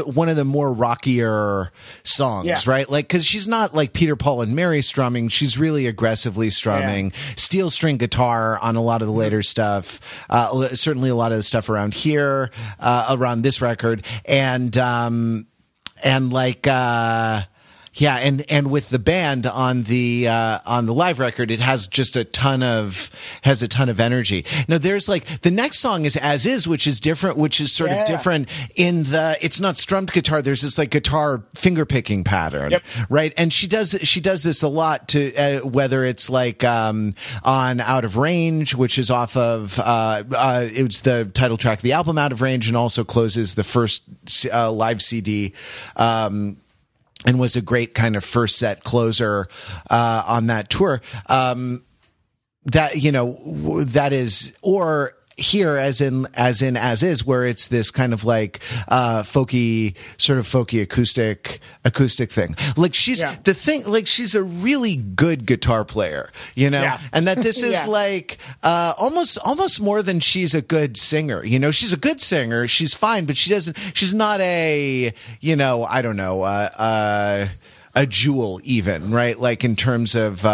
one of the more rockier songs, right? Like, because she's not like Peter, Paul, and Mary strumming; she's really aggressively strumming steel string guitar on a lot of the later stuff. Certainly, a lot of the stuff around here, around this record, and. and like yeah, and with the band on the live record, it has just a ton of energy. Now there's like the next song is As Is, which is different, which is sort of different in the it's not strummed guitar. There's this like guitar finger picking pattern, right? And she does this a lot to whether it's like on Out of Range, which is off of it was the title track of the album Out of Range, and also closes the first live CD. And was a great kind of first set closer on that tour. That, you know, that is, or here as in As Is, where it's this kind of like folky acoustic thing. Like she's a really good guitar player, you know, and that this is like almost more than she's a good singer. You know, she's a good singer, she's fine, but she's not a, you know, I don't know, a Jewel even, right? Like in terms of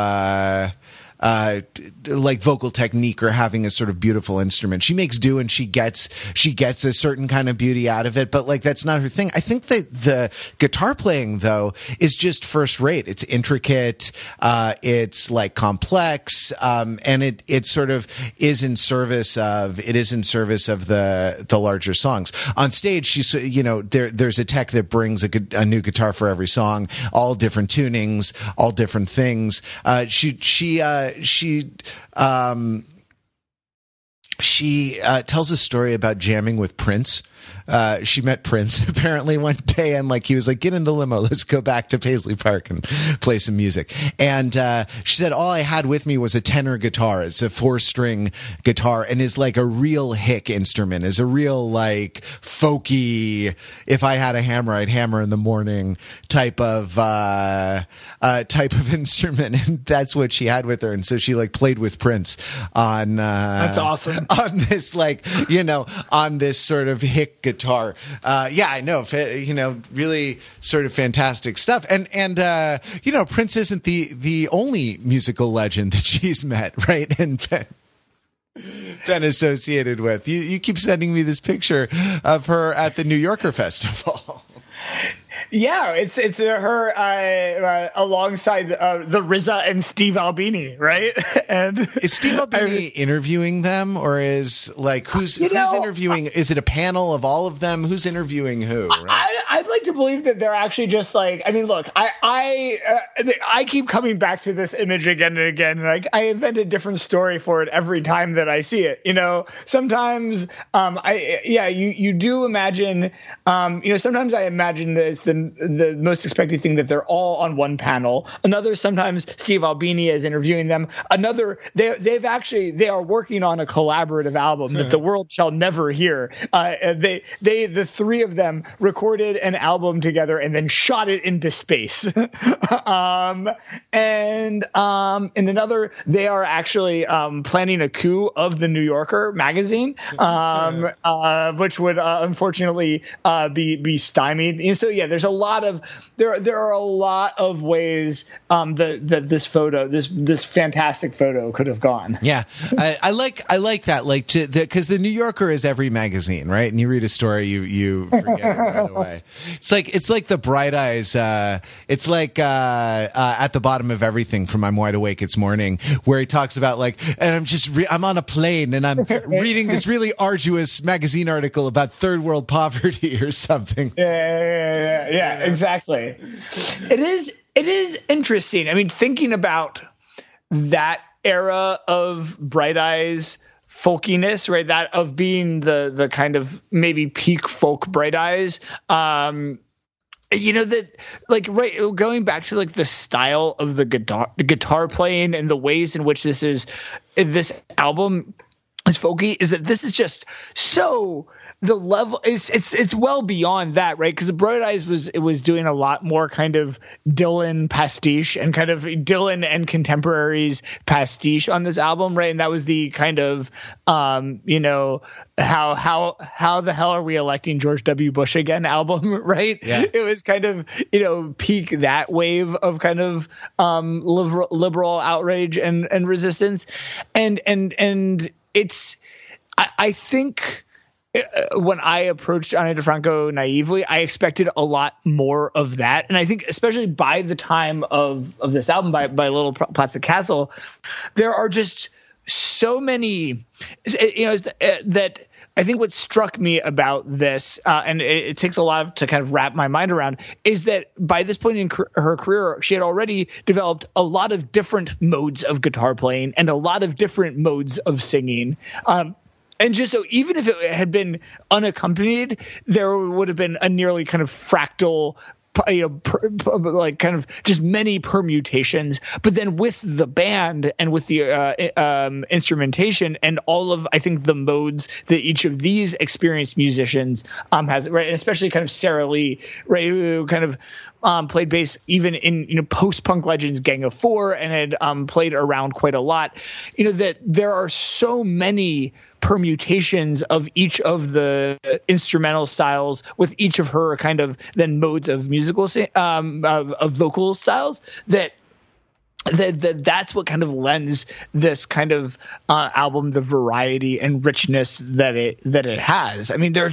like vocal technique or having a sort of beautiful instrument. She makes do and she gets a certain kind of beauty out of it, but like that's not her thing. I think that the guitar playing though is just first rate. It's intricate, it's like complex, and it sort of is in service of the larger songs. On stage, she's, you know, there's a tech that brings a new guitar for every song, all different tunings, all different things. She tells a story about jamming with Prince. She met Prince apparently one day, and like he was like, "Get in the limo, let's go back to Paisley Park and play some music." And she said, "All I had with me was a tenor guitar. It's a 4-string guitar, and is like a real hick instrument. Is a real like folky. If I had a hammer, I'd hammer in the morning type of instrument." And that's what she had with her. And so she like played with Prince on that's awesome on this like, you know, on this sort of hick guitar. I know, you know, really sort of fantastic stuff. And you know, Prince isn't the only musical legend that she's met, right? And been associated with. You keep sending me this picture of her at the New Yorker Festival. Yeah, it's her alongside the RZA and Steve Albini, right? And is Steve Albini interviewing them, or is like who's interviewing? Is it a panel of all of them? Who's interviewing who? Right? I'd like to believe that they're actually just like. I mean, look, I keep coming back to this image again and again, and I invent a different story for it every time that I see it. You know, sometimes you do imagine. You know, sometimes I imagine that it's the most expected thing that they're all on one panel. Another, sometimes Steve Albini is interviewing them. Another, they are working on a collaborative album that the world shall never hear. The three of them recorded an album together and then shot it into space. And another, they are actually planning a coup of the New Yorker magazine, which would unfortunately be stymied. And so yeah, there are a lot of ways that this photo, this fantastic photo, could have gone. Yeah, I like that, like, because the New Yorker is every magazine, right? And you read a story, you forget it right away. It's like the Bright Eyes. It's like at the bottom of everything from I'm Wide Awake It's Morning, where he talks about like, and I'm just I'm on a plane and I'm reading this really arduous magazine article about third world poverty or something. Yeah, exactly. It is interesting. I mean, thinking about that era of Bright Eyes folkiness, right? That of being the kind of maybe peak folk Bright Eyes. You know, that like, right, going back to like the style of the guitar playing and the ways in which this album is folky, is that this is just so. The level it's well beyond that, right? Because Bright Eyes was doing a lot more kind of Dylan pastiche and kind of Dylan and contemporaries pastiche on this album, right? And that was the kind of you know, how the hell are we electing George W. Bush again album, right? Yeah. It was kind of, you know, peak that wave of kind of liberal outrage and resistance, and it's I think. when I approached Ani DiFranco naively, I expected a lot more of that. And I think especially by the time of this album, by Little Plastic Castle, there are just so many, you know, that I think what struck me about this, and it takes a lot to kind of wrap my mind around, is that by this point in her career, she had already developed a lot of different modes of guitar playing and a lot of different modes of singing. And just so even if it had been unaccompanied, there would have been a nearly kind of fractal, you know, like kind of just many permutations. But then with the band and with the instrumentation and all of, I think, the modes that each of these experienced musicians has, right, and especially kind of Sarah Lee, right, who kind of played bass even in, you know, post-punk legends Gang of Four and had played around quite a lot, you know, that there are so many permutations of each of the instrumental styles with each of her kind of then modes of musical of vocal styles that's what kind of lends this kind of album the variety and richness that it has. I mean, there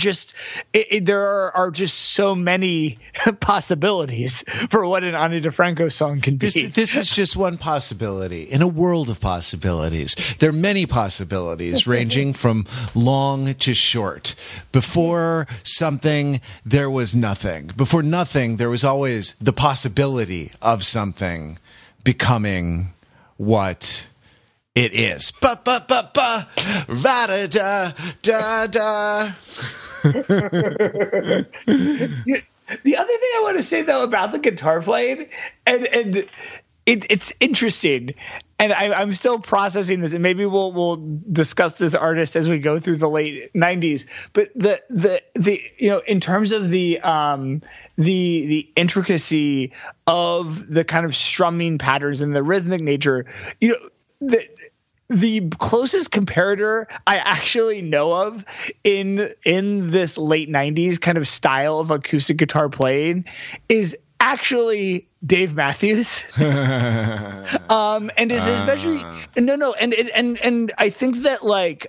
are just so many possibilities for what an Ani DiFranco song can be. This is just one possibility in a world of possibilities. There are many possibilities ranging from long to short. Before something, there was nothing. Before nothing, there was always the possibility of something becoming what it is. Ba ba ba ba, ra da da da da. The other thing I want to say though about the guitar playing, and it's interesting, and I'm still processing this, and maybe we'll discuss this artist as we go through the late 90s. But the you know, in terms of the intricacy of the kind of strumming patterns and the rhythmic nature, you know, the closest comparator I actually know of in this late 90s kind of style of acoustic guitar playing is actually Dave Matthews. And is especially and I think that, like,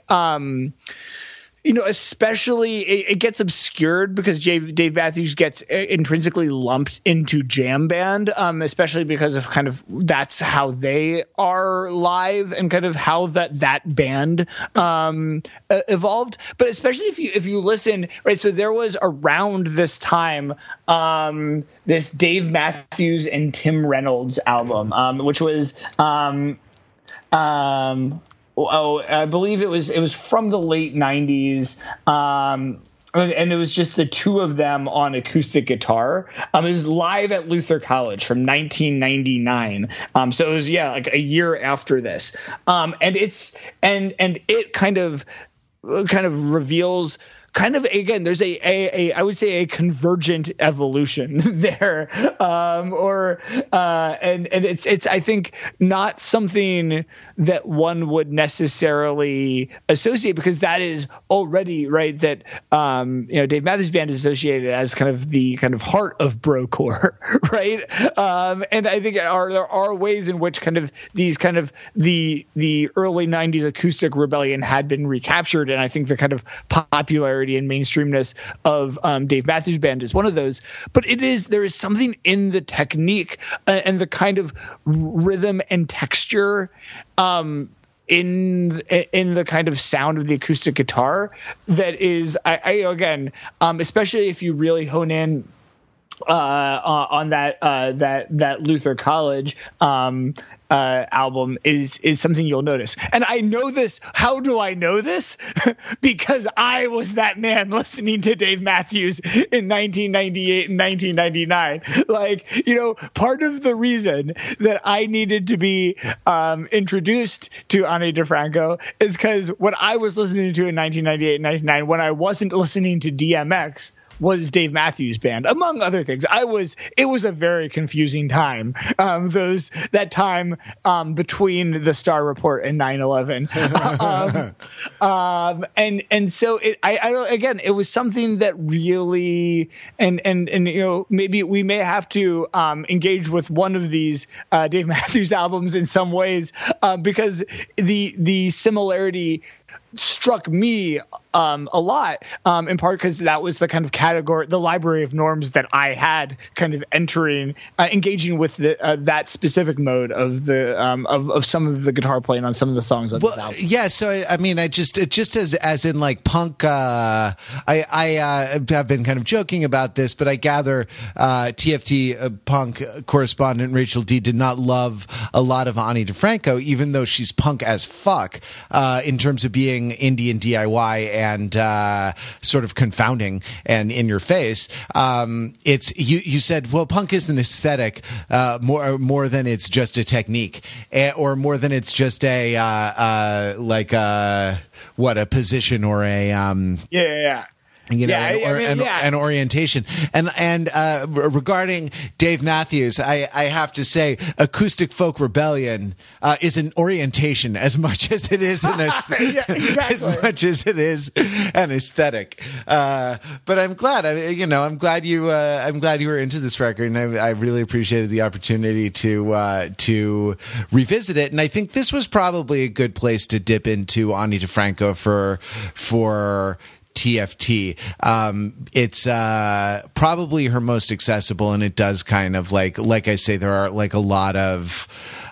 you know, especially it gets obscured because Dave Matthews gets intrinsically lumped into jam band, especially because of kind of that's how they are live and kind of how that band evolved. But especially if you listen, right, so there was around this time this Dave Matthews and Tim Reynolds album, which was I believe it was from the late 90s, and it was just the two of them on acoustic guitar. It was live at Luther College from 1999. So it was, yeah, like a year after this. And it's and it kind of reveals kind of, again, there's I would say a convergent evolution there, and it's I think not something that one would necessarily associate, because that is already, right, that you know, Dave Matthews Band is associated as kind of heart of brocore, right? And I think there are ways in which kind of these kind of the early 90s acoustic rebellion had been recaptured, and I think the kind of popularity and mainstreamness of Dave Matthews Band is one of those. But there is something in the technique and the kind of rhythm and texture in the kind of sound of the acoustic guitar that is, I especially if you really hone in on that Luther College album, is something you'll notice. And I know this. How do I know this? Because I was that man listening to Dave Matthews in 1998 and 1999. Like, you know, part of the reason that I needed to be introduced to Ani DiFranco is because what I was listening to in 1998 and 1999, when I wasn't listening to DMX, was Dave Matthews Band, among other things. It was a very confusing time, between the Star Report and 9/11. And so it was something that really, and you know, maybe we may have to engage with one of these Dave Matthews albums in some ways, because the similarity struck me a lot, in part because that was the kind of category, the library of norms that I had kind of entering, engaging with the, that specific mode of the of some of the guitar playing on some of the songs on this album. Yeah, so I mean, I just as in like punk. I have been kind of joking about this, but I gather TFT punk correspondent Rachel D did not love a lot of Ani DiFranco, even though she's punk as fuck, in terms of being indie and DIY and sort of confounding and in your face. It's you said, well, punk is an aesthetic more than it's just a technique, or more than it's just a like a, what, a position or a an orientation. And regarding Dave Matthews, I have to say Acoustic Folk Rebellion is an orientation as much as it is an aesthetic. Yeah, exactly. As much as it is an aesthetic. But I'm glad, I'm glad you were into this record, and I really appreciated the opportunity to revisit it. And I think this was probably a good place to dip into Ani DiFranco for TFT. It's probably her most accessible, and it does kind of like I say, there are like a lot of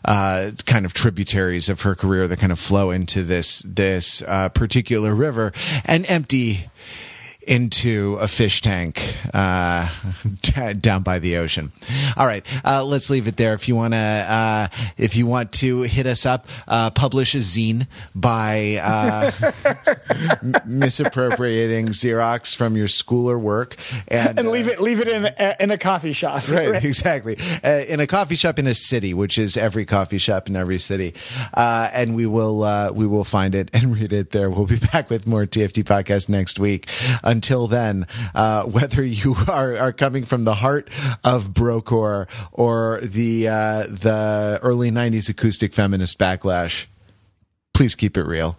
kind of tributaries of her career that kind of flow into this particular river and empty into a fish tank down by the ocean. All right, let's leave it there. If you want to hit us up, publish a zine by misappropriating Xerox from your school or work, and leave it in a coffee shop. Right? Exactly, in a coffee shop in a city, which is every coffee shop in every city, and we will find it and read it there. We'll be back with more TFT Podcast next week. Until then, whether you are coming from the heart of brocore or the early 90s acoustic feminist backlash, please keep it real.